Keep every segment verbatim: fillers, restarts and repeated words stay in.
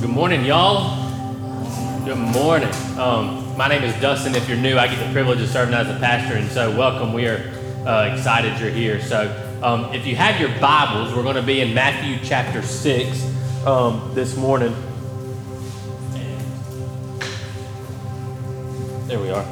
Good morning, y'all. Good morning. Um, my name is Dustin. If you're new, I get the privilege of serving as a pastor, and so welcome. We are uh, excited you're here. So um, if you have your Bibles, we're going to be in Matthew chapter six um, this morning. There we are.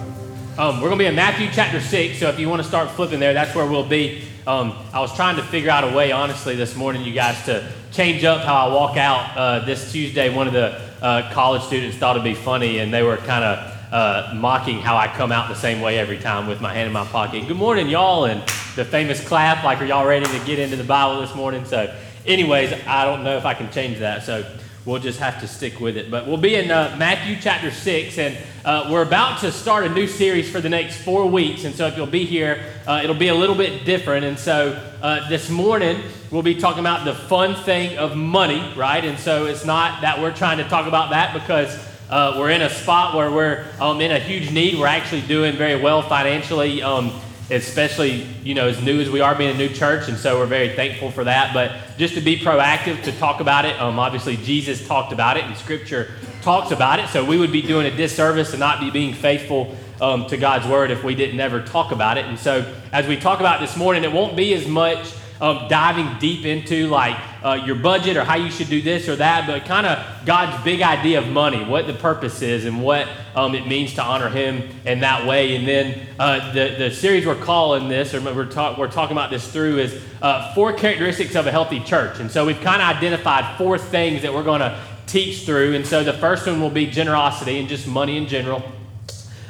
Um, we're going to be in Matthew chapter six, so if you want to start flipping there, that's where we'll be. Um, I was trying to figure out a way, honestly, this morning, you guys, to change up how I walk out uh, this Tuesday. One of the uh, college students thought it'd be funny, and they were kind of uh, mocking how I come out the same way every time with my hand in my pocket. Good morning, y'all, and the famous clap, like, are y'all ready to get into the Bible this morning? So anyways, I don't know if I can change that, so we'll just have to stick with it. But we'll be in uh, Matthew chapter six, and uh, we're about to start a new series for the next four weeks. And so if you'll be here, uh, it'll be a little bit different. And so uh, this morning, we'll be talking about the fun thing of money, right? And so it's not that we're trying to talk about that because uh, we're in a spot where we're um, in a huge need. We're actually doing very well financially, um, especially, you know, as new as we are being a new church, and so we're very thankful for that. But just to be proactive, to talk about it, um, obviously Jesus talked about it, and Scripture talks about it, so we would be doing a disservice to not be being faithful um, to God's Word if we didn't ever talk about it. And so as we talk about this morning, it won't be as much um, diving deep into like uh, your budget or how you should do this or that, but kind of God's big idea of money, what the purpose is and what um, it means to honor Him in that way. And then uh, the, the series we're calling this, or we're, talk, we're talking about this through, is uh, four characteristics of a healthy church. And so we've kind of identified four things that we're going to teach through. And so the first one will be generosity and just money in general.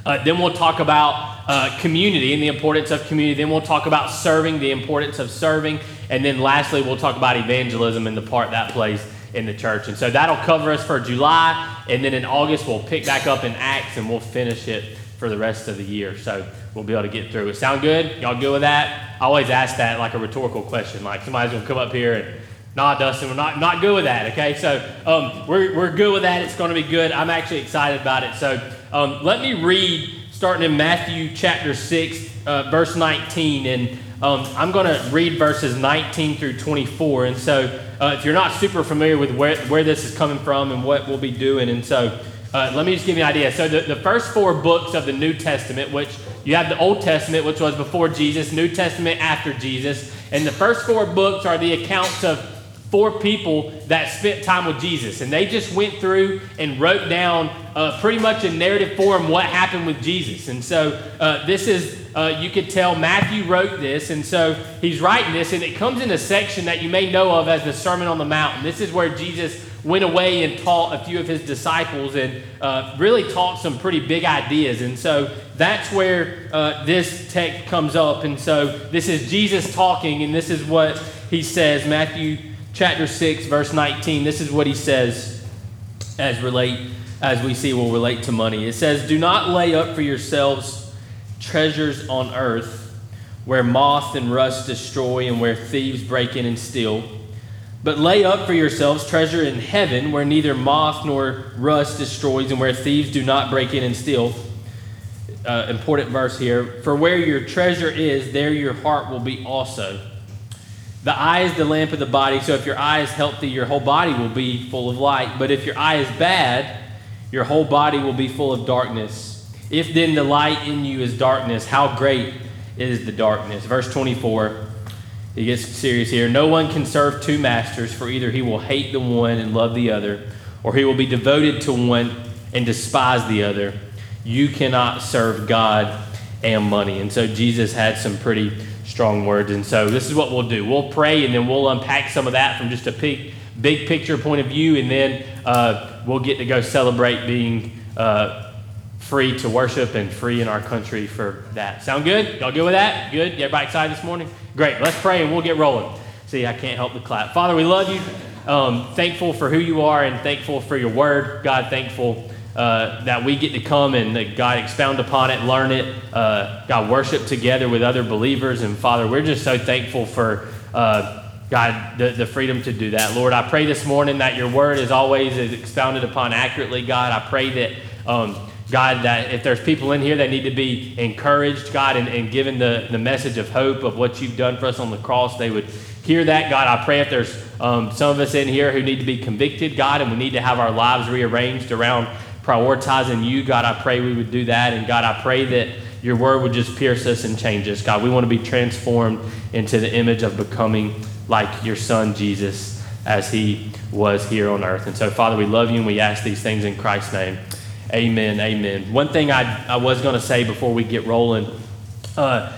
Uh, then we'll talk about Uh, community and the importance of community. Then we'll talk about serving, the importance of serving. And then lastly, we'll talk about evangelism and the part that plays in the church. And so that'll cover us for July. And then in August, we'll pick back up in Acts and we'll finish it for the rest of the year. So we'll be able to get through it. Sound good? Y'all good with that? I always ask that like a rhetorical question. Like somebody's going to come up here and, nah, Dustin, we're not, not good with that, okay? So um, we're, we're good with that. It's going to be good. I'm actually excited about it. So um, let me read starting in Matthew chapter six, uh, verse nineteen, and um, I'm going to read verses nineteen through twenty-four, and so uh, if you're not super familiar with where, where this is coming from and what we'll be doing, and so uh, let me just give you an idea. So the, the first four books of the New Testament, which you have the Old Testament, which was before Jesus, New Testament after Jesus, and the first four books are the accounts of four people that spent time with Jesus. And they just went through and wrote down uh, pretty much in narrative form what happened with Jesus. And so uh, this is, uh, you could tell Matthew wrote this. And so he's writing this, and it comes in a section that you may know of as the Sermon on the Mount. And this is where Jesus went away and taught a few of his disciples and uh, really taught some pretty big ideas. And so that's where uh, this text comes up. And so this is Jesus talking, and this is what he says, Matthew chapter six, verse nineteen, this is what he says as relate, as we see will relate to money. It says, "Do not lay up for yourselves treasures on earth, where moth and rust destroy and where thieves break in and steal. But lay up for yourselves treasure in heaven, where neither moth nor rust destroys and where thieves do not break in and steal." Uh, important verse here. "For where your treasure is, there your heart will be also. The eye is the lamp of the body, so if your eye is healthy, your whole body will be full of light. But if your eye is bad, your whole body will be full of darkness. If then the light in you is darkness, how great is the darkness?" Verse twenty-four, it gets serious here. "No one can serve two masters, for either he will hate the one and love the other, or he will be devoted to one and despise the other. You cannot serve God and money." And so Jesus had some pretty strong words. And so this is what we'll do. We'll pray, and then we'll unpack some of that from just a big, big picture point of view. And then uh, we'll get to go celebrate being uh, free to worship and free in our country for that. Sound good? Y'all good with that? Good? Everybody excited this morning? Great. Let's pray and we'll get rolling. See, I can't help but clap. Father, we love you. Um, thankful for who you are and thankful for your word. God, thankful Uh, that we get to come and that God expound upon it, learn it, uh, God worship together with other believers. And Father, we're just so thankful for uh, God, the, the freedom to do that. Lord, I pray this morning that your word is always is expounded upon accurately, God. I pray that, um, God, that if there's people in here that need to be encouraged, God, and, and given the, the message of hope of what you've done for us on the cross, they would hear that. God, I pray if there's Um, some of us in here who need to be convicted, God, and we need to have our lives rearranged around prioritizing you. God, I pray we would do that. And God, I pray that your word would just pierce us and change us. God, we want to be transformed into the image of becoming like your son, Jesus, as he was here on earth. And so, Father, we love you and we ask these things in Christ's name. Amen, amen. One thing I, I was going to say before we get rolling, uh,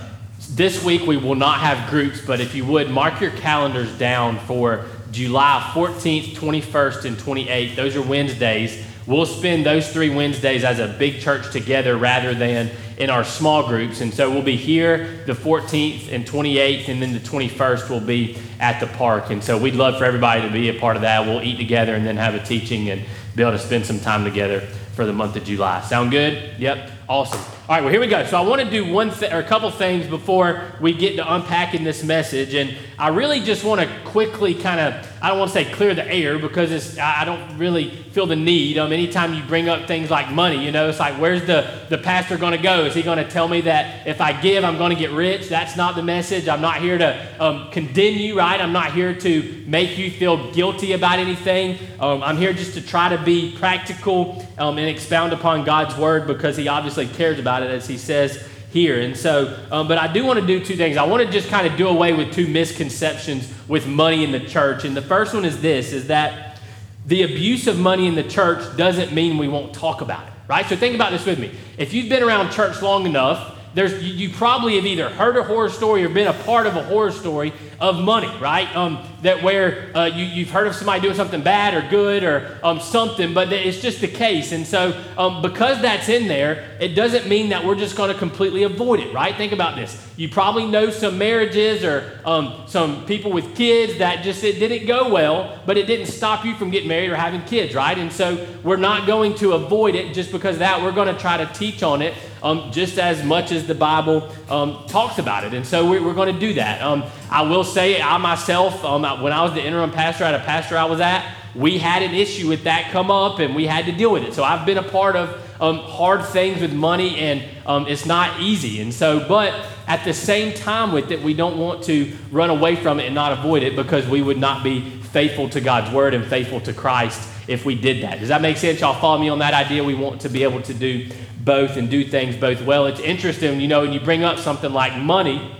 this week we will not have groups, but if you would, mark your calendars down for July fourteenth, twenty-first, and twenty-eighth. Those are Wednesdays. We'll spend those three Wednesdays as a big church together rather than in our small groups. And so we'll be here the fourteenth and twenty-eighth, and then the twenty-first will be at the park. And so we'd love for everybody to be a part of that. We'll eat together and then have a teaching and be able to spend some time together for the month of July. Sound good? Yep. Awesome. All right, well, here we go. So I want to do one th- or a couple things before we get to unpacking this message. And I really just want to quickly kind of, I don't want to say clear the air because it's, I don't really feel the need. Um, anytime you bring up things like money, you know, it's like, where's the, the pastor going to go? Is he going to tell me that if I give, I'm going to get rich? That's not the message. I'm not here to um, condemn you, right? I'm not here to make you feel guilty about anything. Um, I'm here just to try to be practical um, and expound upon God's word because he obviously cares about it, as he says here. And so, um, but I do want to do two things. I want to just kind of do away with two misconceptions with money in the church. And the first one is this, is that the abuse of money in the church doesn't mean we won't talk about it, right? So think about this with me. If you've been around church long enough, there's, you probably have either heard a horror story or been a part of a horror story of money, right? Um, that where uh, you, you've heard of somebody doing something bad or good or um, something, but it's just the case. And so um, because that's in there, it doesn't mean that we're just going to completely avoid it, right? Think about this. You probably know some marriages or um, some people with kids that just, it didn't go well, but it didn't stop you from getting married or having kids, right? And so we're not going to avoid it just because of that. We're going to try to teach on it Um, just as much as the Bible um, talks about it. And so we're, we're going to do that. Um, I will say I myself, um, I, when I was the interim pastor at a pastor I was at, we had an issue with that come up and we had to deal with it. So I've been a part of um, hard things with money, and um, it's not easy. And so, but at the same time with it, we don't want to run away from it and not avoid it, because we would not be faithful to God's word and faithful to Christ if we did that. Does that make sense? Y'all follow me on that idea? We want to be able to do both and do things both well. It's interesting, you know, when you bring up something like money,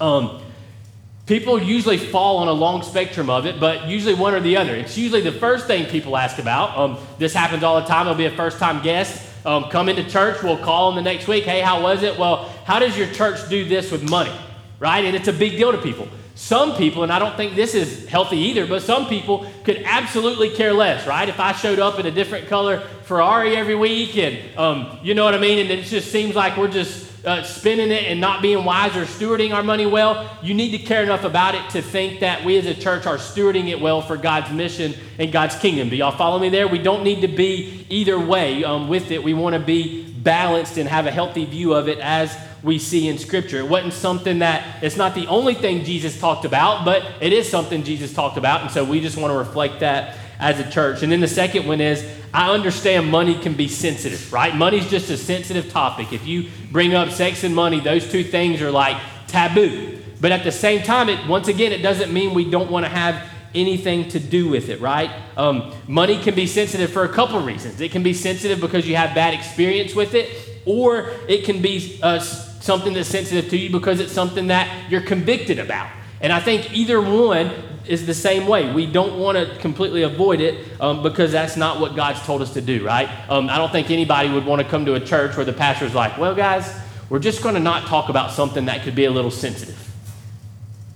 um, people usually fall on a long spectrum of it, but usually one or the other. It's usually the first thing people ask about. Um, this happens all the time. It'll be a first-time guest. Um, come into church. We'll call them the next week. Hey, how was it? Well, how does your church do this with money, right? And it's a big deal to people. Some people, and I don't think this is healthy either, but some people could absolutely care less, right? If I showed up in a different color Ferrari every week and, um, you know what I mean? And it just seems like we're just uh, spending it and not being wise or stewarding our money well. You need to care enough about it to think that we as a church are stewarding it well for God's mission and God's kingdom. Do y'all follow me there? We don't need to be either way um, with it. We want to be balanced and have a healthy view of it as we see in Scripture. It wasn't something that, it's not the only thing Jesus talked about, but it is something Jesus talked about. And so we just want to reflect that as a church. And then the second one is, I understand money can be sensitive, right? Money's just a sensitive topic. If you bring up sex and money, those two things are like taboo. But at the same time, it, once again, it doesn't mean we don't want to have anything to do with it, right? Um, money can be sensitive for a couple of reasons. It can be sensitive because you have bad experience with it, or it can be uh, something that's sensitive to you because it's something that you're convicted about. And I think either one is the same way. We don't want to completely avoid it um, because that's not what God's told us to do, right? Um, I don't think anybody would want to come to a church where the pastor's like, well, guys, we're just going to not talk about something that could be a little sensitive.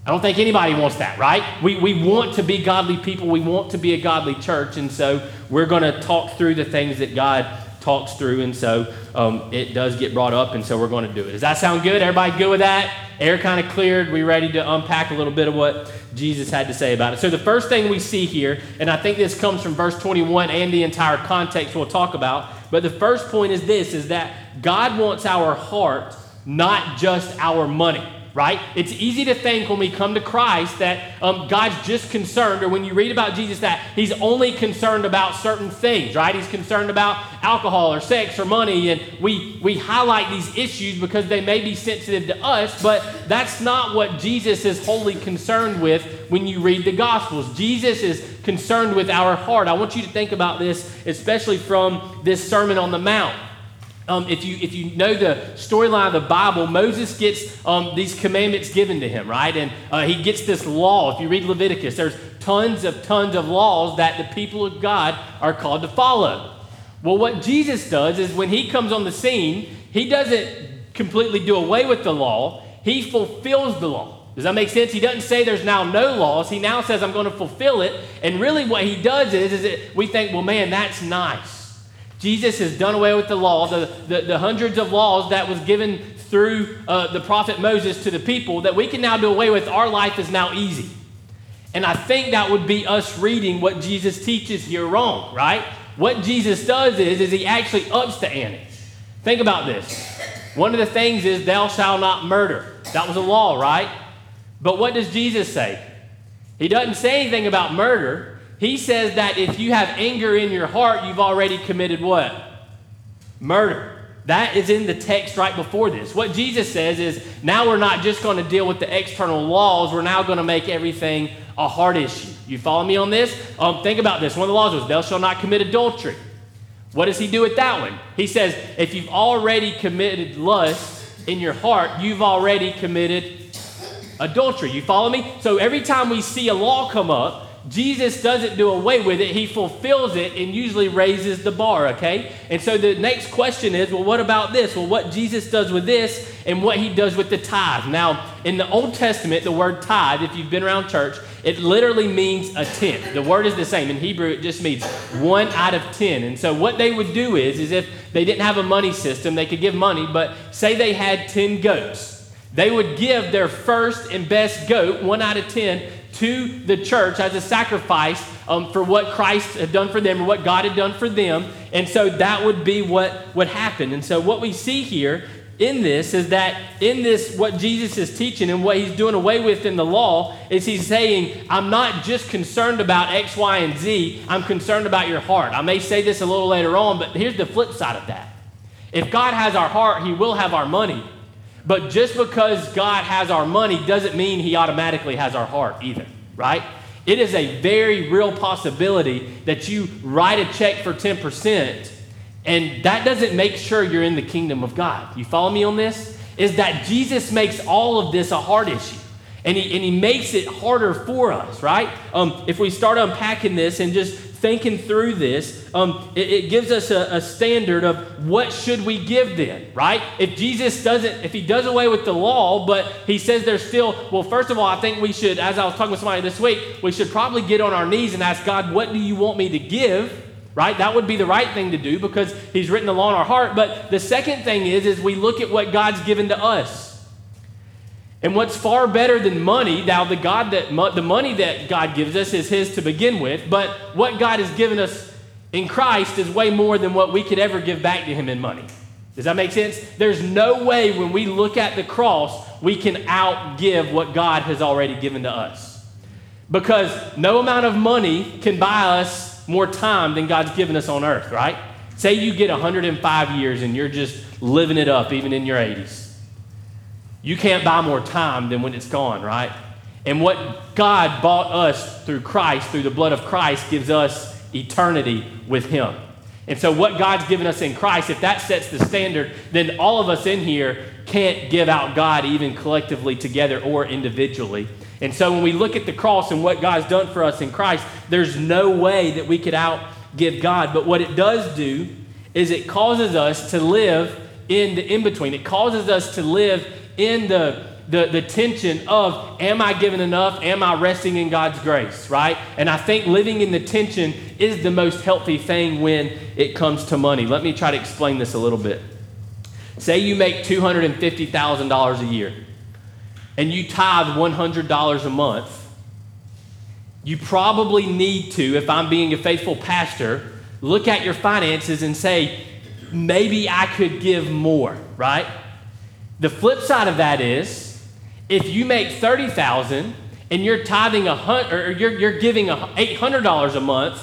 I don't think anybody wants that, right? We we want to be godly people. We want to be a godly church. And so we're going to talk through the things that God talks through. And so um, it does get brought up. And so we're going to do it. Does that sound good? Everybody good with that? Air kind of cleared. We ready to unpack a little bit of what Jesus had to say about it. So the first thing we see here, and I think this comes from verse twenty-one and the entire context we'll talk about. But the first point is this, is that God wants our heart, not just our money. right? It's easy to think when we come to Christ that um, God's just concerned, or when you read about Jesus that he's only concerned about certain things, right? He's concerned about alcohol or sex or money, and we, we highlight these issues because they may be sensitive to us, but that's not what Jesus is wholly concerned with when you read the Gospels. Jesus is concerned with our heart. I want you to think about this, especially from this Sermon on the Mount. Um, if you if you know the storyline of the Bible, Moses gets um, these commandments given to him, right? And uh, he gets this law. If you read Leviticus, there's tons of tons of laws that the people of God are called to follow. Well, what Jesus does is when he comes on the scene, he doesn't completely do away with the law. He fulfills the law. Does that make sense? He doesn't say there's now no laws. He now says, I'm going to fulfill it. And really what he does is, is that we think, well, man, that's nice. Jesus has done away with the law, the, the, the hundreds of laws that was given through uh, the prophet Moses to the people that we can now do away with. Our life is now easy. And I think that would be us reading what Jesus teaches here wrong, right? What Jesus does is, is he actually ups the ante. Think about this. One of the things is thou shalt not murder. That was a law, right? But what does Jesus say? He doesn't say anything about murder. He says that if you have anger in your heart, you've already committed what? Murder. That is in the text right before this. What Jesus says is now we're not just going to deal with the external laws. We're now going to make everything a heart issue. You follow me on this? Um, think about this. One of the laws was thou shalt not commit adultery. What does he do with that one? He says if you've already committed lust in your heart, you've already committed adultery. You follow me? So every time we see a law come up, Jesus doesn't do away with it. He fulfills it and usually raises the bar, okay? And so the next question is, well, what about this? Well, what Jesus does with this and what he does with the tithe. Now, in the Old Testament, the word tithe, if you've been around church, it literally means a tenth. The word is the same. In Hebrew, it just means one out of ten. And so what they would do is, is if they didn't have a money system, they could give money, but say they had ten goats. They would give their first and best goat, one out of ten, to the church as a sacrifice um, for what Christ had done for them or what God had done for them. And so that would be what would happen. And so what we see here in this is that in this, what Jesus is teaching and what he's doing away with in the law is he's saying, I'm not just concerned about X, Y, and Z. I'm concerned about your heart. I may say this a little later on, but here's the flip side of that. If God has our heart, he will have our money. But just because God has our money doesn't mean he automatically has our heart either, right? It is a very real possibility that you write a check for ten percent and that doesn't make sure you're in the kingdom of God. You follow me on this? Is that Jesus makes all of this a heart issue and he, and he makes it harder for us, right? Um, if we start unpacking this and just thinking through this, um, it, it gives us a, a standard of what should we give then, right? If Jesus doesn't, if he does away with the law, but he says there's still, well, first of all, I think we should, as I was talking with somebody this week, we should probably get on our knees and ask God, what do you want me to give, right? That would be the right thing to do because he's written the law in our heart. But the second thing is, is we look at what God's given to us. And what's far better than money, now the God that the money that God gives us is his to begin with, but what God has given us in Christ is way more than what we could ever give back to him in money. Does that make sense? There's no way when we look at the cross, we can outgive what God has already given to us. Because no amount of money can buy us more time than God's given us on earth, right? Say you get one hundred five years and you're just living it up even in your eighties. You can't buy more time than when it's gone, right? And what God bought us through Christ, through the blood of Christ, gives us eternity with him. And so what God's given us in Christ, if that sets the standard, then all of us in here can't give out God even collectively together or individually. And so when we look at the cross and what God's done for us in Christ, there's no way that we could outgive God. But what it does do is it causes us to live in the in-between. It causes us to live in the, the the tension of, am I giving enough? Am I resting in God's grace, right? And I think living in the tension is the most healthy thing when it comes to money. Let me try to explain this a little bit. Say you make two hundred fifty thousand dollars a year and you tithe one hundred dollars a month. You probably need to, if I'm being a faithful pastor, look at your finances and say, maybe I could give more, right? The flip side of that is, If you make thirty thousand dollars and you're tithing a hundred, or you're you're giving eight hundred dollars a month,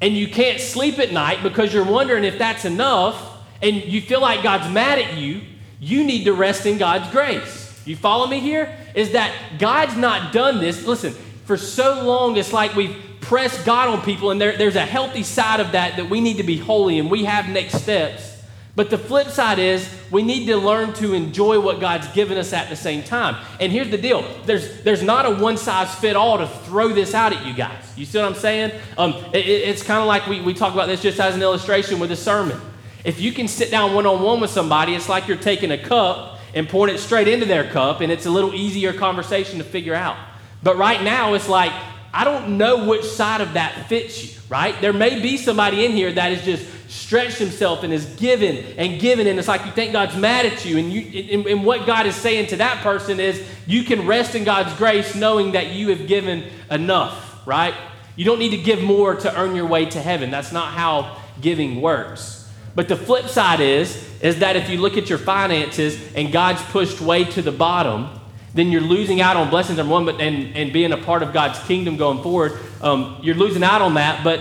and you can't sleep at night because you're wondering if that's enough, and you feel like God's mad at you, you need to rest in God's grace. You follow me here? Is that God's not done this. Listen, for so long, it's like we've pressed God on people, and there, there's a healthy side of that that we need to be holy, and we have next steps. But the flip side is we need to learn to enjoy what God's given us at the same time. And here's the deal. There's there's not a one-size-fit-all to throw this out at you guys. You see what I'm saying? Um, it, it's kind of like we, we talk about this just as an illustration with a sermon. If you can sit down one-on-one with somebody, it's like you're taking a cup and pouring it straight into their cup, and it's a little easier conversation to figure out. But right now, it's like, I don't know which side of that fits you, right? There may be somebody in here that is just stretched himself and is given and given, and it's like you think God's mad at you, and you and, and what God is saying to that person is you can rest in God's grace knowing that you have given enough, right? You don't need to give more to earn your way to heaven. That's not how giving works. But the flip side is, is that if you look at your finances and God's pushed way to the bottom, then you're losing out on blessings, number one, but, and, and being a part of God's kingdom going forward. Um, you're losing out on that, but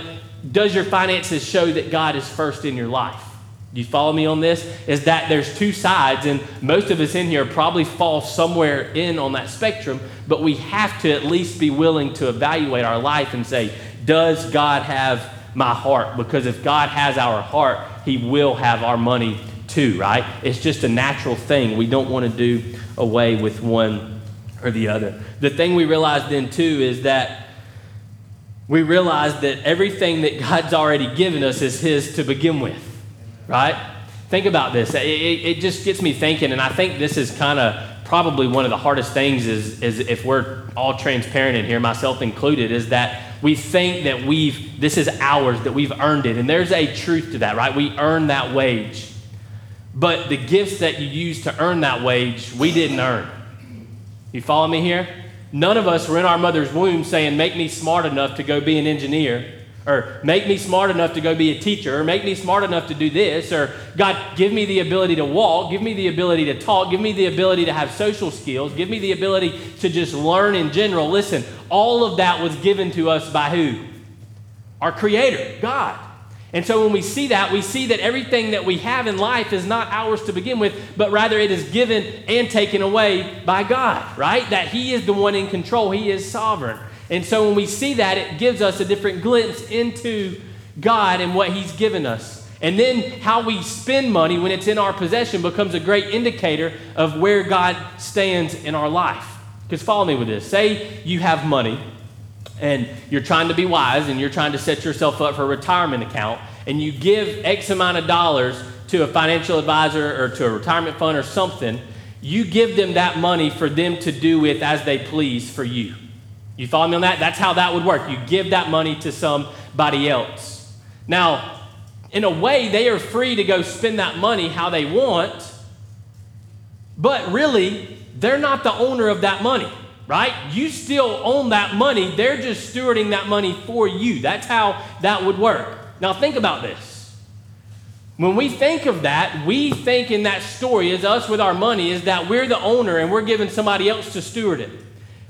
does your finances show that God is first in your life? Do you follow me on this? Is that there's two sides, and most of us in here probably fall somewhere in on that spectrum, but we have to at least be willing to evaluate our life and say, does God have my heart? Because if God has our heart, he will have our money too, right? It's just a natural thing. We don't want to do away with one or the other. The thing we realized then too is that we realized that everything that God's already given us is his to begin with, right? Think about this. It, it, it just gets me thinking, and I think this is kind of probably one of the hardest things is, is if we're all transparent in here, myself included, is that we think that we've, this is ours, that we've earned it. And there's a truth to that, right? We earn that wage. But the gifts that you use to earn that wage, we didn't earn. You follow me here? None of us were in our mother's womb saying, make me smart enough to go be an engineer, or make me smart enough to go be a teacher, or make me smart enough to do this, or God, give me the ability to walk, give me the ability to talk, give me the ability to have social skills, give me the ability to just learn in general. Listen, all of that was given to us by who? Our Creator, God. And so when we see that, we see that everything that we have in life is not ours to begin with, but rather it is given and taken away by God, right? That he is the one in control. He is sovereign. And so when we see that, it gives us a different glimpse into God and what he's given us. And then how we spend money when it's in our possession becomes a great indicator of where God stands in our life. Because follow me with this. Say you have money, and you're trying to be wise, and you're trying to set yourself up for a retirement account, and you give X amount of dollars to a financial advisor or to a retirement fund or something, you give them that money for them to do with as they please for you. You follow me on that? That's how that would work. You give that money to somebody else. Now, in a way, they are free to go spend that money how they want, but really, they're not the owner of that money. Right? You still own that money. They're just stewarding that money for you. That's how that would work. Now think about this. When we think of that, we think in that story is us with our money is that we're the owner and we're giving somebody else to steward it.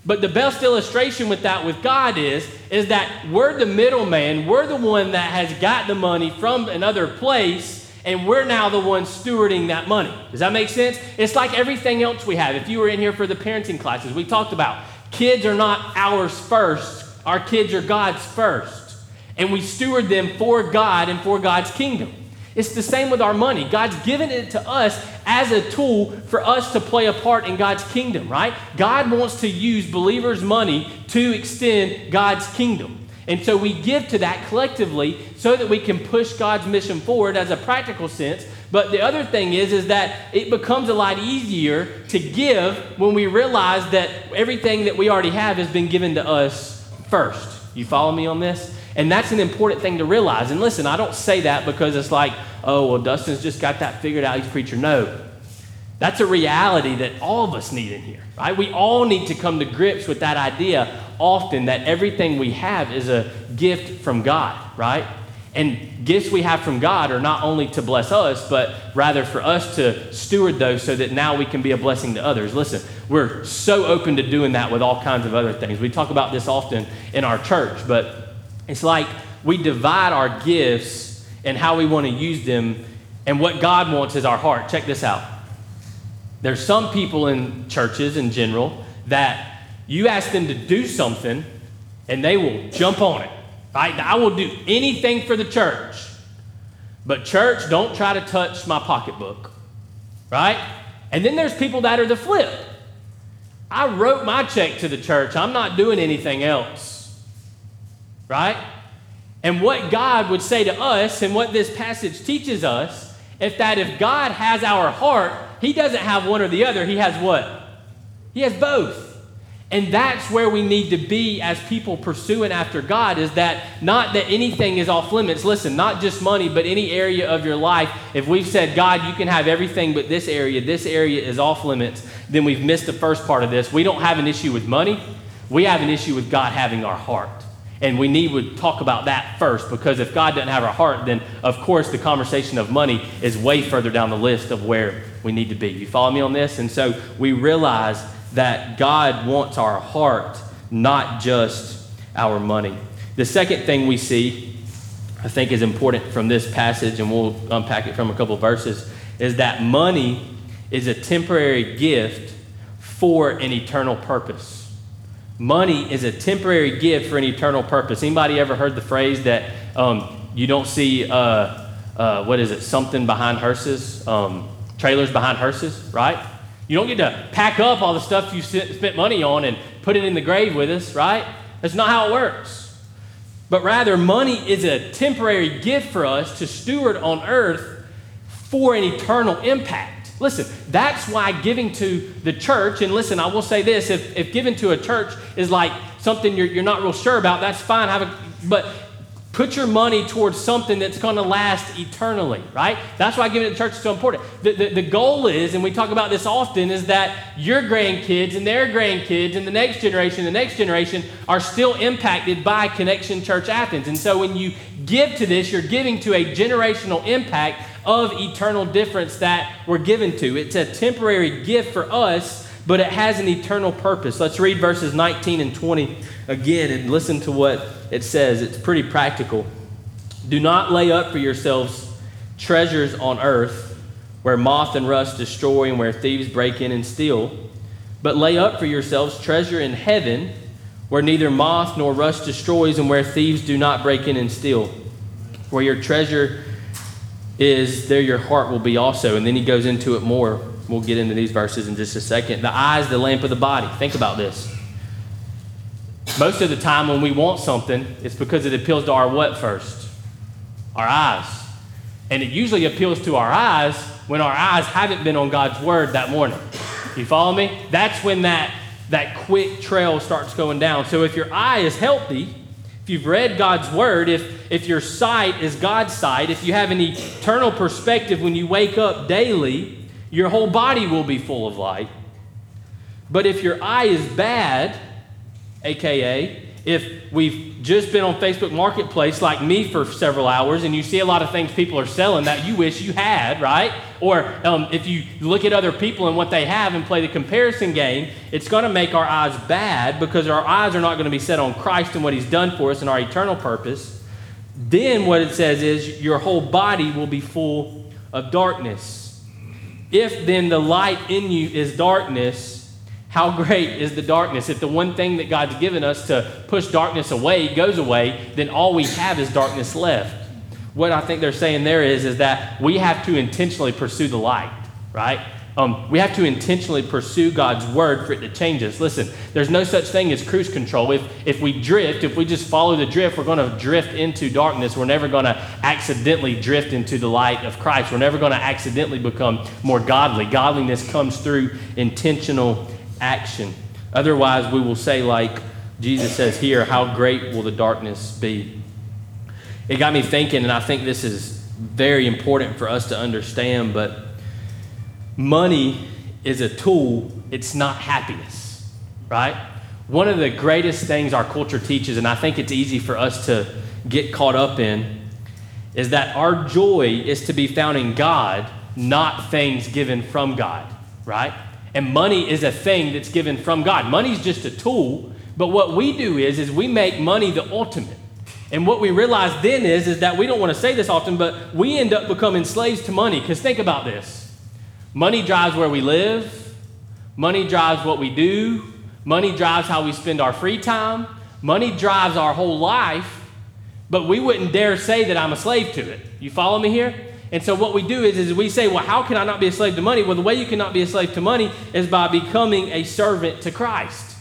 But the best illustration with that with God is, is that we're the middleman. We're the one that has got the money from another place, and we're now the ones stewarding that money. Does that make sense? It's like everything else we have. If you were in here for the parenting classes, we talked about kids are not ours first. Our kids are God's first. And we steward them for God and for God's kingdom. It's the same with our money. God's given it to us as a tool for us to play a part in God's kingdom, right? God wants to use believers' money to extend God's kingdom. And so we give to that collectively so that we can push God's mission forward as a practical sense. But the other thing is, is that it becomes a lot easier to give when we realize that everything that we already have has been given to us first. You follow me on this? And that's an important thing to realize. And listen, I don't say that because it's like, oh, well, Dustin's just got that figured out. He's a preacher. No. That's a reality that all of us need in here, right? We all need to come to grips with that idea often that everything we have is a gift from God, right? And gifts we have from God are not only to bless us, but rather for us to steward those so that now we can be a blessing to others. Listen, We're so open to doing that with all kinds of other things. We talk about this often in our church, but it's like we divide our gifts and how we want to use them, and what God wants is our heart. Check this out. There's some people in churches in general that you ask them to do something and they will jump on it. I, I will do anything for the church, but church, don't try to touch my pocketbook, right? And then there's people that are the flip. I wrote my check to the church. I'm not doing anything else, right? And what God would say to us and what this passage teaches us is that if God has our heart, he doesn't have one or the other. He has what? He has both. And that's where we need to be as people pursuing after God, is that not that anything is off limits. Listen, not just money, but any area of your life. If we've said, God, you can have everything but this area, this area is off limits, then we've missed the first part of this. We don't have an issue with money. We have an issue with God having our heart. And we need to talk about that first, because if God doesn't have our heart, then of course the conversation of money is way further down the list of where we need to be. You follow me on this? And so we realize that God wants our heart, not just our money. The second thing we see, I think, is important from this passage, and we'll unpack it from a couple of verses, is that money is a temporary gift for an eternal purpose. Money is a temporary gift for an eternal purpose. Anybody ever heard the phrase that um, you don't see, uh, uh, what is it, something behind hearses, um, trailers behind hearses, right? You don't get to pack up all the stuff you spent money on and put it in the grave with us, right? That's not how it works. But rather, money is a temporary gift for us to steward on earth for an eternal impact. Listen, that's why giving to the church, and listen, I will say this, if, if giving to a church is like something you're, you're not real sure about, that's fine, have a, but put your money towards something that's going to last eternally, right? That's why giving to the church is so important. The, the, the goal is, and we talk about this often, is that your grandkids and their grandkids and the next generation, the next generation are still impacted by Connection Church Athens. And so when you give to this, you're giving to a generational impact of eternal difference that we're given to. It's a temporary gift for us, but it has an eternal purpose. Let's read verses nineteen and twenty again and listen to what it says. It's pretty practical. Do not lay up for yourselves treasures on earth, where moth and rust destroy and where thieves break in and steal, but lay up for yourselves treasure in heaven, where neither moth nor rust destroys and where thieves do not break in and steal. Where your treasure is, there your heart will be also. And then he goes into it more. We'll get into these verses in just a second. The eye is the lamp of the body. Think about this. Most of the time when we want something, it's because it appeals to our what first? Our eyes. And it usually appeals to our eyes when our eyes haven't been on God's word that morning. You follow me? That's when that, that quick trail starts going down. So if your eye is healthy, if you've read God's word, if, if your sight is God's sight, if you have an eternal perspective when you wake up daily, your whole body will be full of light. But if your eye is bad, A K A, if we've just been on Facebook Marketplace like me for several hours and you see a lot of things people are selling that you wish you had, right? Or um, if you look at other people and what they have and play the comparison game, it's going to make our eyes bad, because our eyes are not going to be set on Christ and what he's done for us and our eternal purpose. Then what it says is your whole body will be full of darkness. If then the light in you is darkness, how great is the darkness? If the one thing that God's given us to push darkness away goes away, then all we have is darkness left. What I think they're saying there is, is that we have to intentionally pursue the light, right? Um, we have to intentionally pursue God's word for it to change us. Listen, there's no such thing as cruise control. If, if we drift, if we just follow the drift, we're going to drift into darkness. We're never going to accidentally drift into the light of Christ. We're never going to accidentally become more godly. Godliness comes through intentional action. Otherwise, we will say, like Jesus says here, how great will the darkness be? It got me thinking, and I think this is very important for us to understand, but money is a tool. It's not happiness, right? One of the greatest things our culture teaches, and I think it's easy for us to get caught up in, is that our joy is to be found in God, not things given from God, right? And money is a thing that's given from God. Money's just a tool, but what we do is, is we make money the ultimate. And what we realize then is, is that we don't want to say this often, but we end up becoming slaves to money. Because think about this. Money drives where we live. Money drives what we do. Money drives how we spend our free time. Money drives our whole life. But we wouldn't dare say that I'm a slave to it. You follow me here? And so what we do is, is we say, well, how can I not be a slave to money? Well, the way you cannot be a slave to money is by becoming a servant to Christ.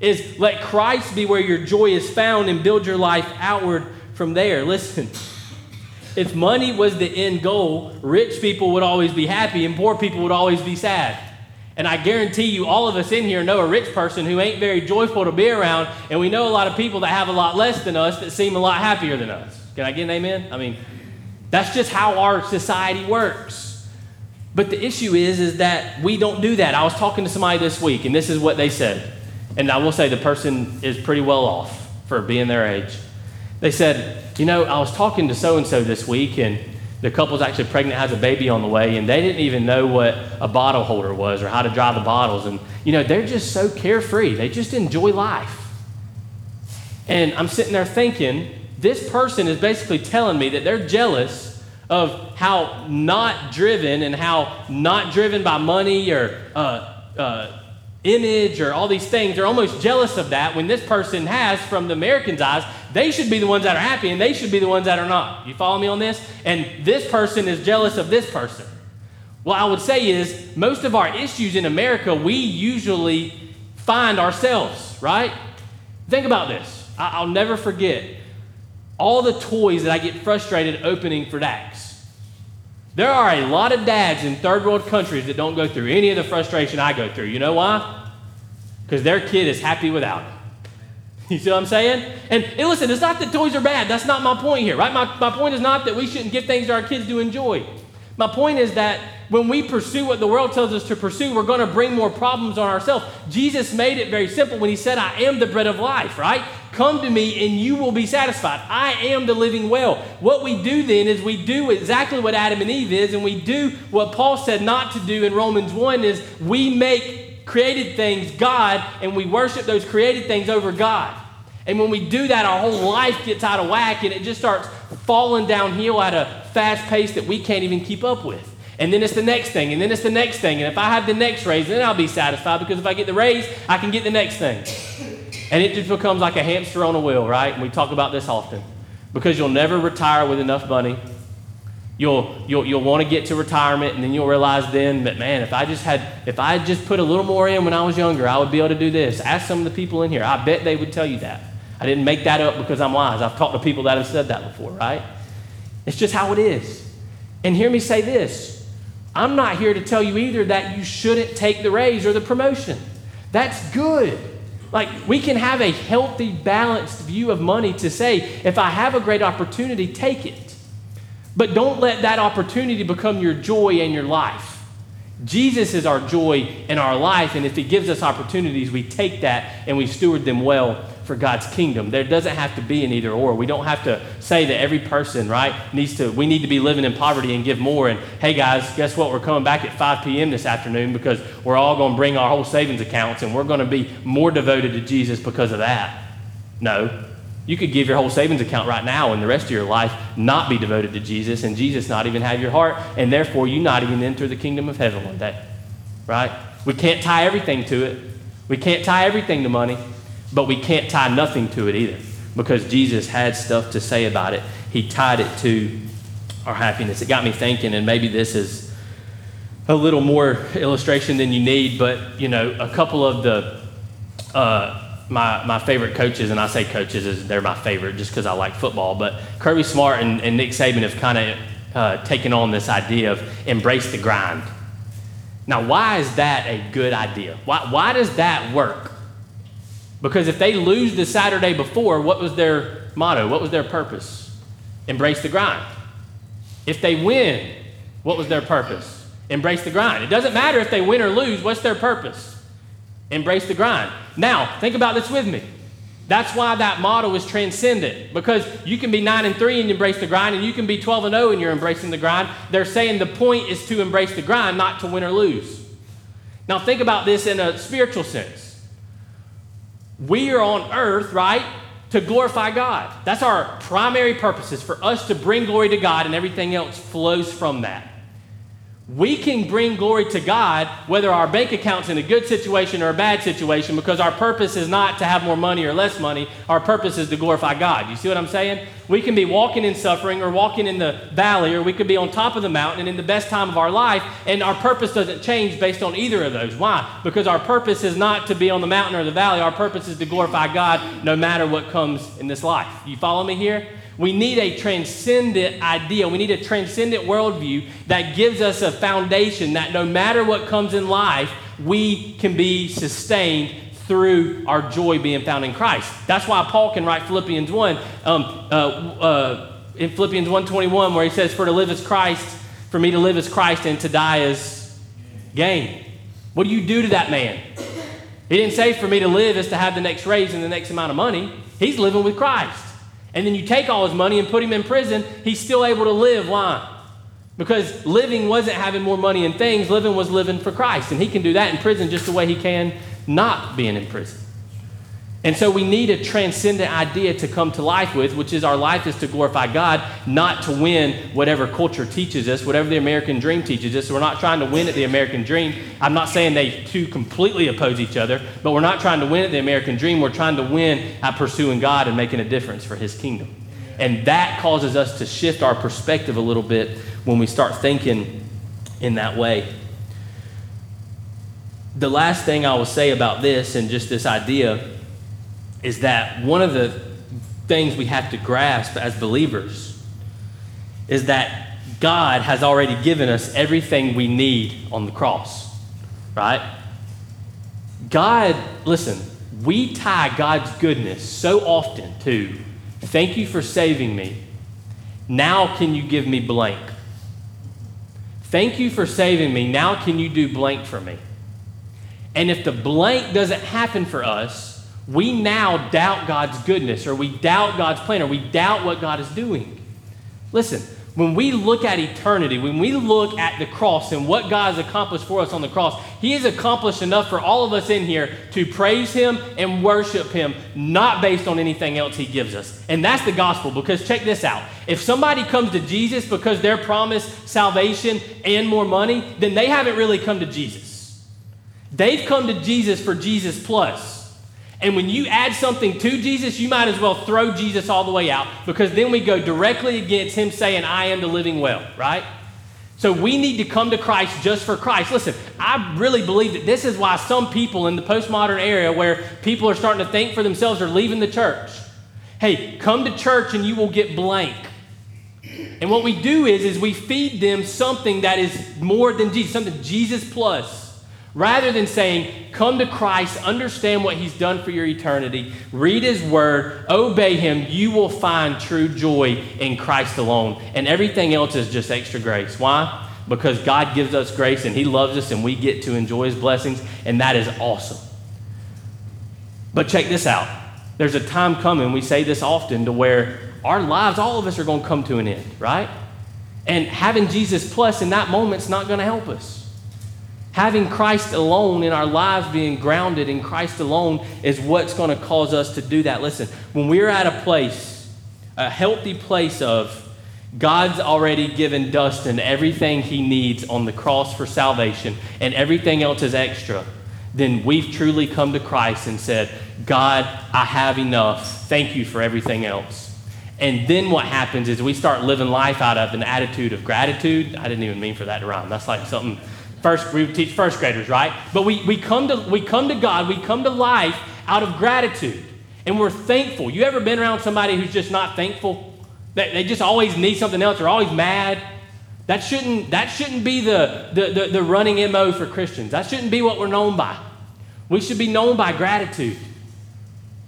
Is let Christ be where your joy is found and build your life outward from there. Listen, if money was the end goal, rich people would always be happy and poor people would always be sad. And I guarantee you all of us in here know a rich person who ain't very joyful to be around, and we know a lot of people that have a lot less than us that seem a lot happier than us. Can I get an amen? I mean, that's just how our society works. But the issue is, is that we don't do that. I was talking to somebody this week, and this is what they said. And I will say the person is pretty well off for being their age. They said, you know, I was talking to so-and-so this week, and the couple's actually pregnant, has a baby on the way, and they didn't even know what a bottle holder was or how to dry the bottles. And, you know, they're just so carefree. They just enjoy life. And I'm sitting there thinking, this person is basically telling me that they're jealous of how not driven and how not driven by money or uh, uh, image or all these things. They're almost jealous of that when this person has, from the American's eyes, they should be the ones that are happy and they should be the ones that are not. You follow me on this? And this person is jealous of this person. What I would say is most of our issues in America, we usually find ourselves, right? Think about this. I- I'll never forget all the toys that I get frustrated opening for Dax. There are a lot of dads in third world countries that don't go through any of the frustration I go through. You know why? Because their kid is happy without it. You see what I'm saying? And, and listen, it's not that toys are bad. That's not my point here, right? My, my point is not that we shouldn't give things to our kids to enjoy. My point is that when we pursue what the world tells us to pursue, we're going to bring more problems on ourselves. Jesus made it very simple when he said, I am the bread of life, right? Come to me and you will be satisfied. I am the living well. What we do then is we do exactly what Adam and Eve is, and we do what Paul said not to do in Romans one is we make created things God, and we worship those created things over God. And when we do that, our whole life gets out of whack, and it just starts falling downhill at a fast pace that we can't even keep up with. And then it's the next thing, and then it's the next thing. And if I have the next raise, then I'll be satisfied, because if I get the raise, I can get the next thing. And it just becomes like a hamster on a wheel, right? And we talk about this often. Because you'll never retire with enough money. You'll you'll you'll want to get to retirement, and then you'll realize then that, man, if I just had if I had just put a little more in when I was younger, I would be able to do this. Ask some of the people in here. I bet they would tell you that. I didn't make that up because I'm wise. I've talked to people that have said that before, right? It's just how it is. And hear me say this. I'm not here to tell you either that you shouldn't take the raise or the promotion. That's good. Like, we can have a healthy, balanced view of money to say, if I have a great opportunity, take it. But don't let that opportunity become your joy and your life. Jesus is our joy and our life, and if he gives us opportunities, we take that and we steward them well for God's kingdom. There doesn't have to be an either or. We don't have to say that every person, right, needs to, we need to be living in poverty and give more. And hey guys, guess what? We're coming back at five p.m. this afternoon because we're all going to bring our whole savings accounts and we're going to be more devoted to Jesus because of that. No, you could give your whole savings account right now and the rest of your life not be devoted to Jesus, and Jesus not even have your heart, and therefore you not even enter the kingdom of heaven one day, right? We can't tie everything to it. We can't tie everything to money. But we can't tie nothing to it either, because Jesus had stuff to say about it. He tied it to our happiness. It got me thinking, and maybe this is a little more illustration than you need, but, you know, a couple of the, uh, my my favorite coaches, and I say coaches as they're my favorite just because I like football, but Kirby Smart and, and Nick Saban have kind of uh, taken on this idea of embrace the grind. Now, why is that a good idea? Why Why does that work? Because if they lose the Saturday before, what was their motto? What was their purpose? Embrace the grind. If they win, what was their purpose? Embrace the grind. It doesn't matter if they win or lose. What's their purpose? Embrace the grind. Now, think about this with me. That's why that motto is transcendent, because you can be nine and three and embrace the grind, and you can be twelve and oh and you're embracing the grind. They're saying the point is to embrace the grind, not to win or lose. Now think about this in a spiritual sense. We are on earth, right, to glorify God. That's our primary purpose, is for us to bring glory to God, and everything else flows from that. We can bring glory to God whether our bank account's in a good situation or a bad situation, because our purpose is not to have more money or less money. Our purpose is to glorify God. You see what I'm saying? We can be walking in suffering or walking in the valley, or we could be on top of the mountain and in the best time of our life, and our purpose doesn't change based on either of those. Why? Because our purpose is not to be on the mountain or the valley. Our purpose is to glorify God no matter what comes in this life. You follow me here? We need a transcendent idea. We need a transcendent worldview that gives us a foundation that no matter what comes in life, we can be sustained through our joy being found in Christ. That's why Paul can write Philippians one, um, uh, uh, in Philippians one twenty-one, where he says, "For to live is Christ, for me to live is Christ, and to die is gain." What do you do to that man? He didn't say for me to live is to have the next raise and the next amount of money. He's living with Christ. And then you take all his money and put him in prison, he's still able to live. Why? Because living wasn't having more money and things. Living was living for Christ. And he can do that in prison just the way he can not being in prison. And so we need a transcendent idea to come to life with, which is our life is to glorify God, not to win whatever culture teaches us, whatever the American dream teaches us. So we're not trying to win at the American dream. I'm not saying they two completely oppose each other, but we're not trying to win at the American dream. We're trying to win at pursuing God and making a difference for his kingdom. And that causes us to shift our perspective a little bit when we start thinking in that way. The last thing I will say about this and just this idea is that one of the things we have to grasp as believers is that God has already given us everything we need on the cross, right? God, listen, we tie God's goodness so often to, thank you for saving me. Now can you give me blank? Thank you for saving me. Now can you do blank for me? And if the blank doesn't happen for us, we now doubt God's goodness, or we doubt God's plan, or we doubt what God is doing. Listen, when we look at eternity, when we look at the cross and what God has accomplished for us on the cross, he has accomplished enough for all of us in here to praise him and worship him, not based on anything else he gives us. And that's the gospel, because check this out. If somebody comes to Jesus because they're promised salvation and more money, then they haven't really come to Jesus. They've come to Jesus for Jesus plus. And when you add something to Jesus, you might as well throw Jesus all the way out, because then we go directly against him saying, I am the living well, right? So we need to come to Christ just for Christ. Listen, I really believe that this is why some people in the postmodern era, where people are starting to think for themselves, are leaving the church. Hey, come to church and you will get blank. And what we do is, is we feed them something that is more than Jesus, something Jesus plus. Rather than saying, come to Christ, understand what he's done for your eternity, read his word, obey him, you will find true joy in Christ alone. And everything else is just extra grace. Why? Because God gives us grace and he loves us and we get to enjoy his blessings, and that is awesome. But check this out. There's a time coming, we say this often, to where our lives, all of us, are going to come to an end, right? And having Jesus plus in that moment's not going to help us. Having Christ alone in our lives, being grounded in Christ alone, is what's going to cause us to do that. Listen, when we're at a place, a healthy place of God's already given Dustin everything he needs on the cross for salvation and everything else is extra, then we've truly come to Christ and said, God, I have enough. Thank you for everything else. And then what happens is we start living life out of an attitude of gratitude. I didn't even mean for that to rhyme. That's like something... First, we teach first graders, right? But we, we come to we come to God, we come to life out of gratitude, and we're thankful. You ever been around somebody who's just not thankful? They, they just always need something else. They're always mad. That shouldn't that shouldn't be the the, the the running M O for Christians. That shouldn't be what we're known by. We should be known by gratitude.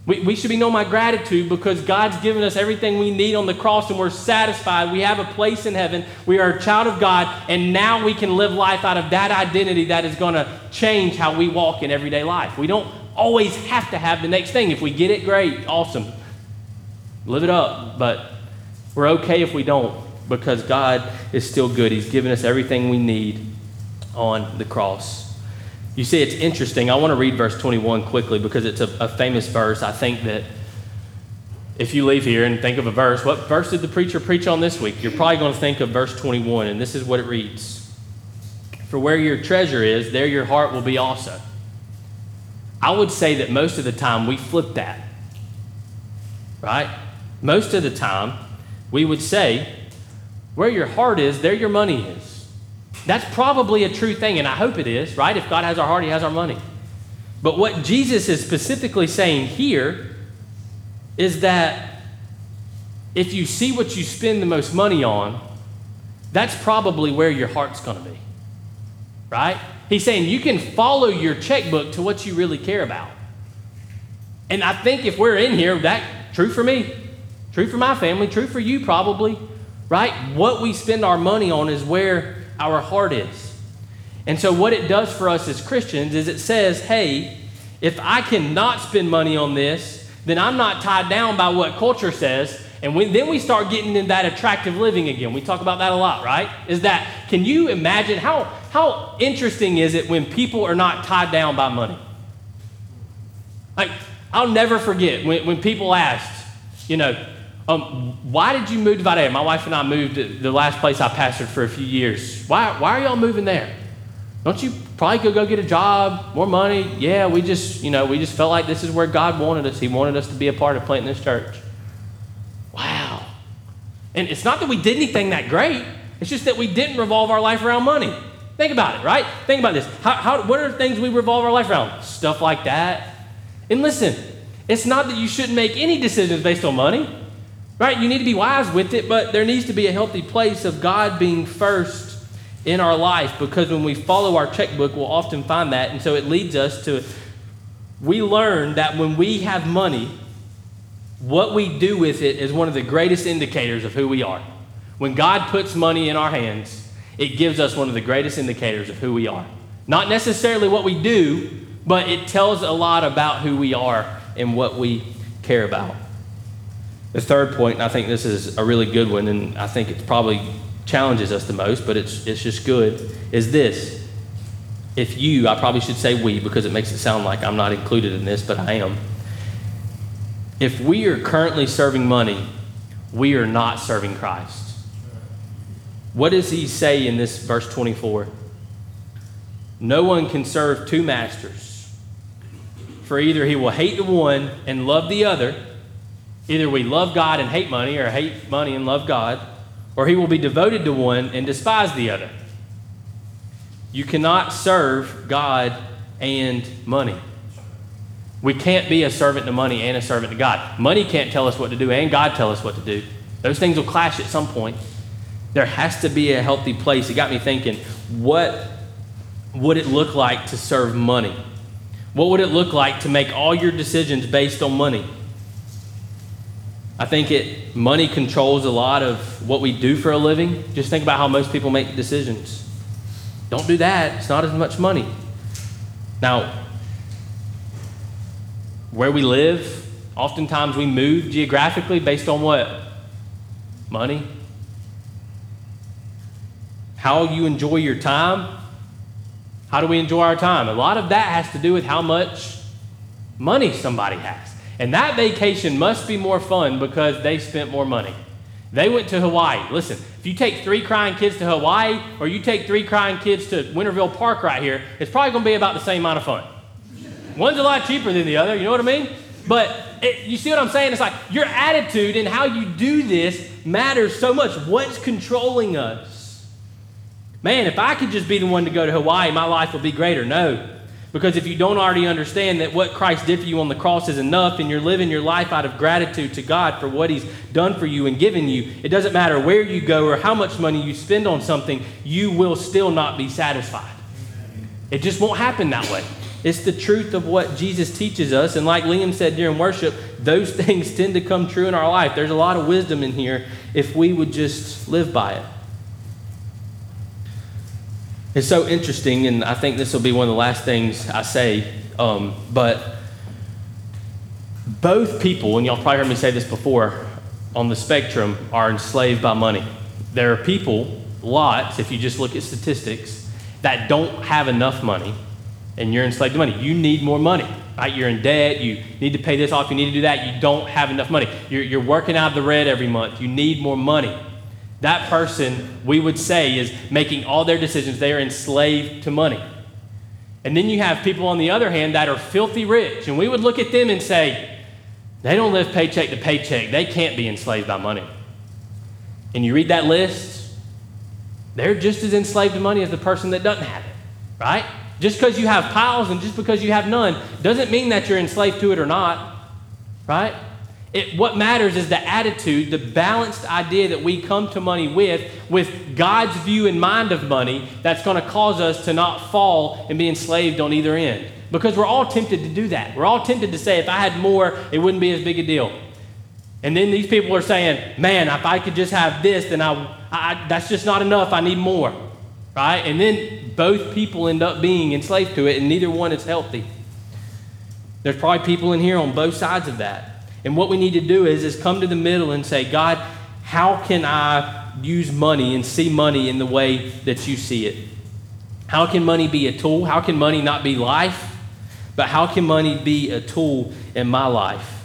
We, we should be known by gratitude, because God's given us everything we need on the cross and we're satisfied. We have a place in heaven. We are a child of God, and now we can live life out of that identity that is going to change how we walk in everyday life. We don't always have to have the next thing. If we get it, great, awesome. Live it up, but we're okay if we don't, because God is still good. He's given us everything we need on the cross. You see, it's interesting. I want to read verse twenty-one quickly because it's a, a famous verse. I think that if you leave here and think of a verse, what verse did the preacher preach on this week? You're probably going to think of verse twenty-one, and this is what it reads. For where your treasure is, there your heart will be also. I would say that most of the time we flip that, right? Most of the time we would say, where your heart is, there your money is. That's probably a true thing, and I hope it is, right? If God has our heart, he has our money. But what Jesus is specifically saying here is that if you see what you spend the most money on, that's probably where your heart's going to be, right? He's saying you can follow your checkbook to what you really care about. And I think if we're in here, that's true for me, true for my family, true for you probably, right? What we spend our money on is where our heart is. And so what it does for us as Christians is it says, hey, if I cannot spend money on this, then I'm not tied down by what culture says. And when, then we start getting in that attractive living again. We talk about that a lot, right? Is that, can you imagine how, how interesting is it when people are not tied down by money? Like, I'll never forget when, when people asked, you know, Um, why did you move to Vidalia? My wife and I moved to the last place I pastored for a few years. Why, why are y'all moving there? Don't you probably go, go get a job, more money? Yeah, we just, you know, we just felt like this is where God wanted us. He wanted us to be a part of planting this church. Wow. And it's not that we did anything that great. It's just that we didn't revolve our life around money. Think about it, right? Think about this. How, how, what are things we revolve our life around? Stuff like that. And listen, it's not that you shouldn't make any decisions based on money. Right, you need to be wise with it, but there needs to be a healthy place of God being first in our life, because when we follow our checkbook, we'll often find that. And so it leads us to, we learn that when we have money, what we do with it is one of the greatest indicators of who we are. When God puts money in our hands, it gives us one of the greatest indicators of who we are. Not necessarily what we do, but it tells a lot about who we are and what we care about. The third point, and I think this is a really good one, and I think it probably challenges us the most, but it's it's just good, is this. If you, I probably should say we, because it makes it sound like I'm not included in this, but I am. If we are currently serving money, we are not serving Christ. What does he say in this verse twenty-four? No one can serve two masters, for either he will hate the one and love the other. Either we love God and hate money, or hate money and love God, or he will be devoted to one and despise the other. You cannot serve God and money. We can't be a servant to money and a servant to God. Money can't tell us what to do, and God tell us what to do. Those things will clash at some point. There has to be a healthy place. It got me thinking, what would it look like to serve money? What would it look like to make all your decisions based on money? I think it money controls a lot of what we do for a living. Just think about how most people make decisions. Don't do that. It's not as much money. Now, where we live, oftentimes we move geographically based on what? Money. How you enjoy your time. How do we enjoy our time? A lot of that has to do with how much money somebody has. And that vacation must be more fun because they spent more money. They went to Hawaii. Listen, if you take three crying kids to Hawaii, or you take three crying kids to Winterville Park right here, it's probably going to be about the same amount of fun. One's a lot cheaper than the other, you know what I mean? But it, you see what I'm saying? It's like your attitude and how you do this matters so much. What's controlling us? Man, if I could just be the one to go to Hawaii, my life would be greater. No. Because if you don't already understand that what Christ did for you on the cross is enough, and you're living your life out of gratitude to God for what he's done for you and given you, it doesn't matter where you go or how much money you spend on something, you will still not be satisfied. It just won't happen that way. It's the truth of what Jesus teaches us. And like Liam said during worship, those things tend to come true in our life. There's a lot of wisdom in here if we would just live by it. It's so interesting, and I think this will be one of the last things I say, um, but both people, and y'all probably heard me say this before, on the spectrum are enslaved by money. There are people, lots, if you just look at statistics, that don't have enough money, and you're enslaved to money. You need more money, right? You're in debt. You need to pay this off. You need to do that. You don't have enough money. You're, you're working out of the red every month. You need more money. That person, we would say, is making all their decisions. They are enslaved to money. And then you have people, on the other hand, that are filthy rich. And we would look at them and say, they don't live paycheck to paycheck. They can't be enslaved by money. And you read that list, they're just as enslaved to money as the person that doesn't have it, right? Just because you have piles and just because you have none doesn't mean that you're enslaved to it or not, right? It, what matters is the attitude, the balanced idea that we come to money with, with God's view in mind of money, that's going to cause us to not fall and be enslaved on either end. Because we're all tempted to do that. We're all tempted to say, if I had more, it wouldn't be as big a deal. And then these people are saying, man, if I could just have this, then I, I that's just not enough. I need more, right? And then both people end up being enslaved to it, and neither one is healthy. There's probably people in here on both sides of that. And what we need to do is, is come to the middle and say, God, how can I use money and see money in the way that you see it? How can money be a tool? How can money not be life? But how can money be a tool in my life?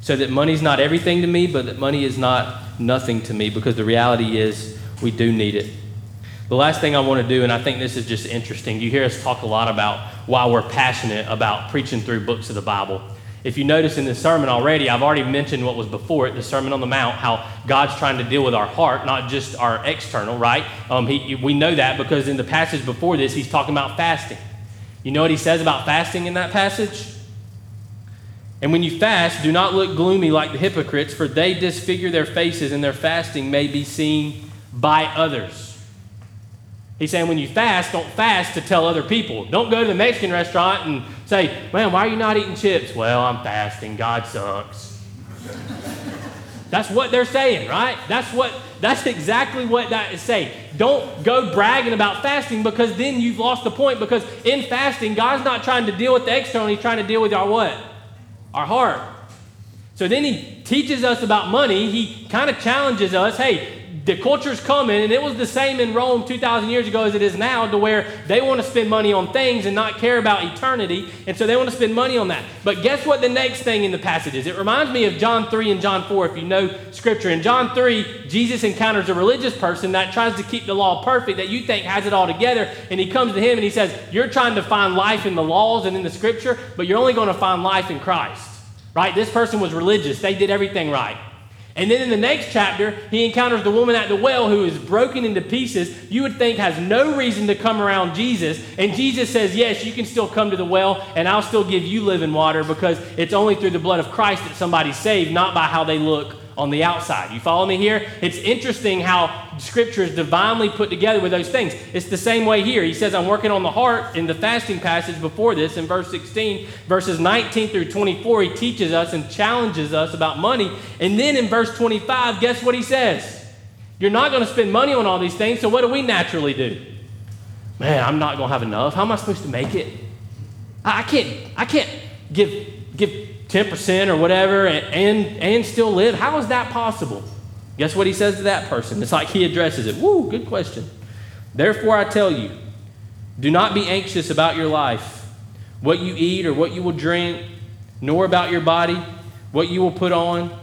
So that money's not everything to me, but that money is not nothing to me, because the reality is we do need it. The last thing I want to do, and I think this is just interesting, you hear us talk a lot about why we're passionate about preaching through books of the Bible. If you notice in this sermon already, I've already mentioned what was before it, the Sermon on the Mount, how God's trying to deal with our heart, not just our external, right? Um, he, we know that because in the passage before this, he's talking about fasting. You know what he says about fasting in that passage? And when you fast, do not look gloomy like the hypocrites, for they disfigure their faces, and their fasting may be seen by others. He's saying when you fast, don't fast to tell other people. Don't go to the Mexican restaurant and say, man, why are you not eating chips? Well, I'm fasting. God sucks. That's what they're saying, right? That's what. That's exactly what that is saying. Don't go bragging about fasting, because then you've lost the point, because in fasting, God's not trying to deal with the external. He's trying to deal with our what? Our heart. So then he teaches us about money. He kind of challenges us, hey, the culture's coming, and it was the same in Rome two thousand years ago as it is now, to where they want to spend money on things and not care about eternity, and so they want to spend money on that. But guess what the next thing in the passage is? It reminds me of John three and John four, if you know Scripture. In John three, Jesus encounters a religious person that tries to keep the law perfect, that you think has it all together, and he comes to him and he says, you're trying to find life in the laws and in the Scripture, but you're only going to find life in Christ, right? This person was religious. They did everything right. And then in the next chapter, he encounters the woman at the well who is broken into pieces, you would think has no reason to come around Jesus. And Jesus says, yes, you can still come to the well, and I'll still give you living water, because it's only through the blood of Christ that somebody's saved, not by how they look on the outside. You follow me here? It's interesting how Scripture is divinely put together with those things. It's the same way here. He says, I'm working on the heart in the fasting passage before this in verse sixteen. Verses nineteen through twenty-four, he teaches us and challenges us about money. And then in verse twenty-five, guess what he says? You're not going to spend money on all these things, so what do we naturally do? Man, I'm not going to have enough. How am I supposed to make it? I, I can't, I can't give, give ten percent or whatever, and, and and still live. How is that possible? Guess what he says to that person? It's like he addresses it. Woo, good question. Therefore, I tell you, do not be anxious about your life, what you eat or what you will drink, nor about your body, what you will put on.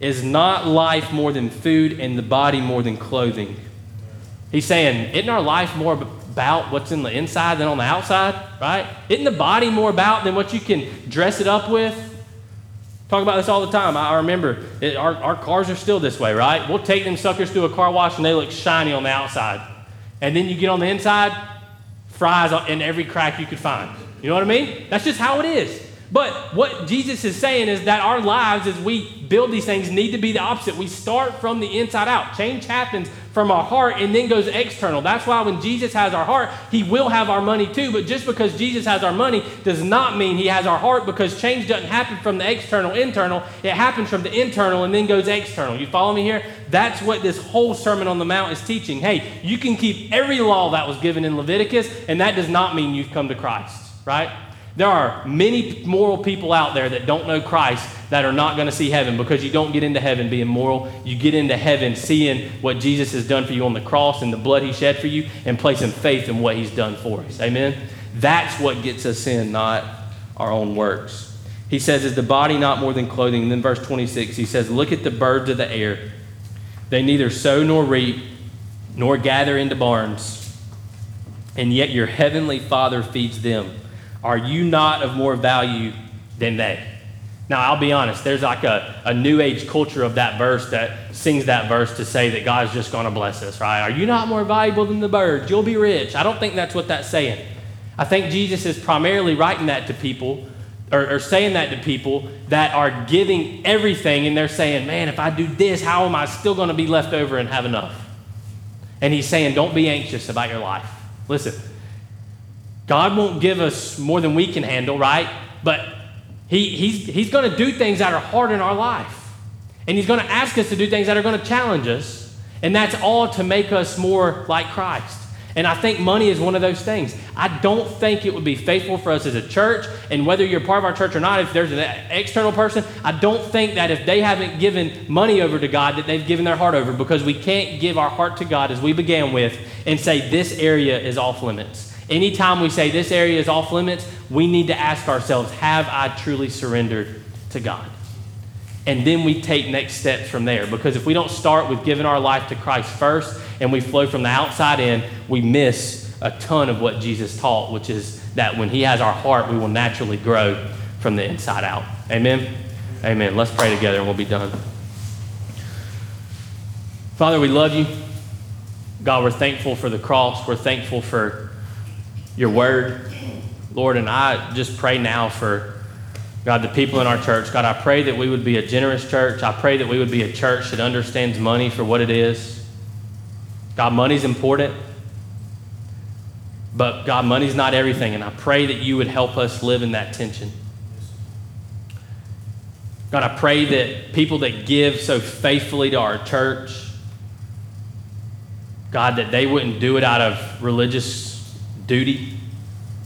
Is not life more than food, and the body more than clothing? He's saying, isn't our life more about what's in the inside than on the outside, right? Isn't the body more about than what you can dress it up with? Talk about this all the time. I remember it, our, our cars are still this way, right? We'll take them suckers through a car wash and they look shiny on the outside. And then you get on the inside, fries in every crack you could find. You know what I mean? That's just how it is. But what Jesus is saying is that our lives, as we build these things, need to be the opposite. We start from the inside out. Change happens from our heart and then goes external. That's why when Jesus has our heart, he will have our money too. But just because Jesus has our money does not mean he has our heart, because change doesn't happen from the external internal. It happens from the internal and then goes external. You follow me here? That's what this whole Sermon on the Mount is teaching. Hey, you can keep every law that was given in Leviticus, and that does not mean you've come to Christ, right? There are many moral people out there that don't know Christ that are not going to see heaven, because you don't get into heaven being moral. You get into heaven seeing what Jesus has done for you on the cross and the blood he shed for you, and placing faith in what he's done for us. Amen? That's what gets us in, not our own works. He says, is the body not more than clothing? And then verse twenty-six, he says, look at the birds of the air. They neither sow nor reap, nor gather into barns, and yet your heavenly Father feeds them. Are you not of more value than they? Now, I'll be honest, there's like a, a new age culture of that verse that sings that verse to say that God's just going to bless us, right? Are you not more valuable than the birds? You'll be rich. I don't think that's what that's saying. I think Jesus is primarily writing that to people, or, or saying that to people that are giving everything, and they're saying, man, if I do this, how am I still going to be left over and have enough? And he's saying, don't be anxious about your life. Listen, God won't give us more than we can handle, right? But He, he's he's going to do things that are hard in our life. And he's going to ask us to do things that are going to challenge us. And that's all to make us more like Christ. And I think money is one of those things. I don't think it would be faithful for us as a church, and whether you're part of our church or not, if there's an external person, I don't think that if they haven't given money over to God that they've given their heart over, because we can't give our heart to God, as we began with, and say this area is off limits. Anytime we say this area is off limits, we need to ask ourselves, have I truly surrendered to God? And then we take next steps from there. Because if we don't start with giving our life to Christ first, and we flow from the outside in, we miss a ton of what Jesus taught, which is that when he has our heart, we will naturally grow from the inside out. Amen? Amen. Let's pray together and we'll be done. Father, we love you. God, we're thankful for the cross. We're thankful for your word, Lord, and I just pray now for, God, the people in our church. God, I pray that we would be a generous church. I pray that we would be a church that understands money for what it is. God, money's important, but God, money's not everything, and I pray that you would help us live in that tension. God, I pray that people that give so faithfully to our church, God, that they wouldn't do it out of religious duty,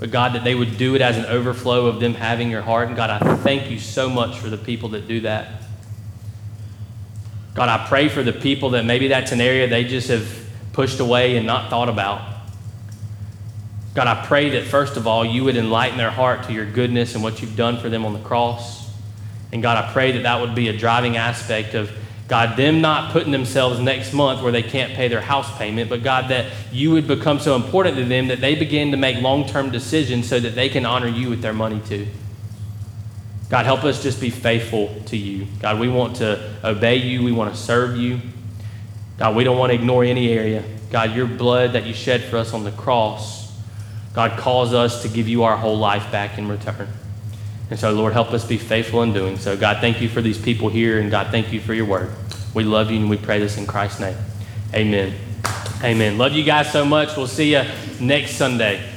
but God, that they would do it as an overflow of them having your heart. And God, I thank you so much for the people that do that. God, I pray for the people that maybe that's an area they just have pushed away and not thought about. God, I pray that first of all, you would enlighten their heart to your goodness and what you've done for them on the cross. And God, I pray that that would be a driving aspect of, God, them not putting themselves next month where they can't pay their house payment, but God, that you would become so important to them that they begin to make long-term decisions so that they can honor you with their money too. God, help us just be faithful to you. God, we want to obey you. We want to serve you. God, we don't want to ignore any area. God, your blood that you shed for us on the cross, God, calls us to give you our whole life back in return. And so, Lord, help us be faithful in doing so. God, thank you for these people here, and God, thank you for your word. We love you, and we pray this in Christ's name. Amen. Amen. Love you guys so much. We'll see you next Sunday.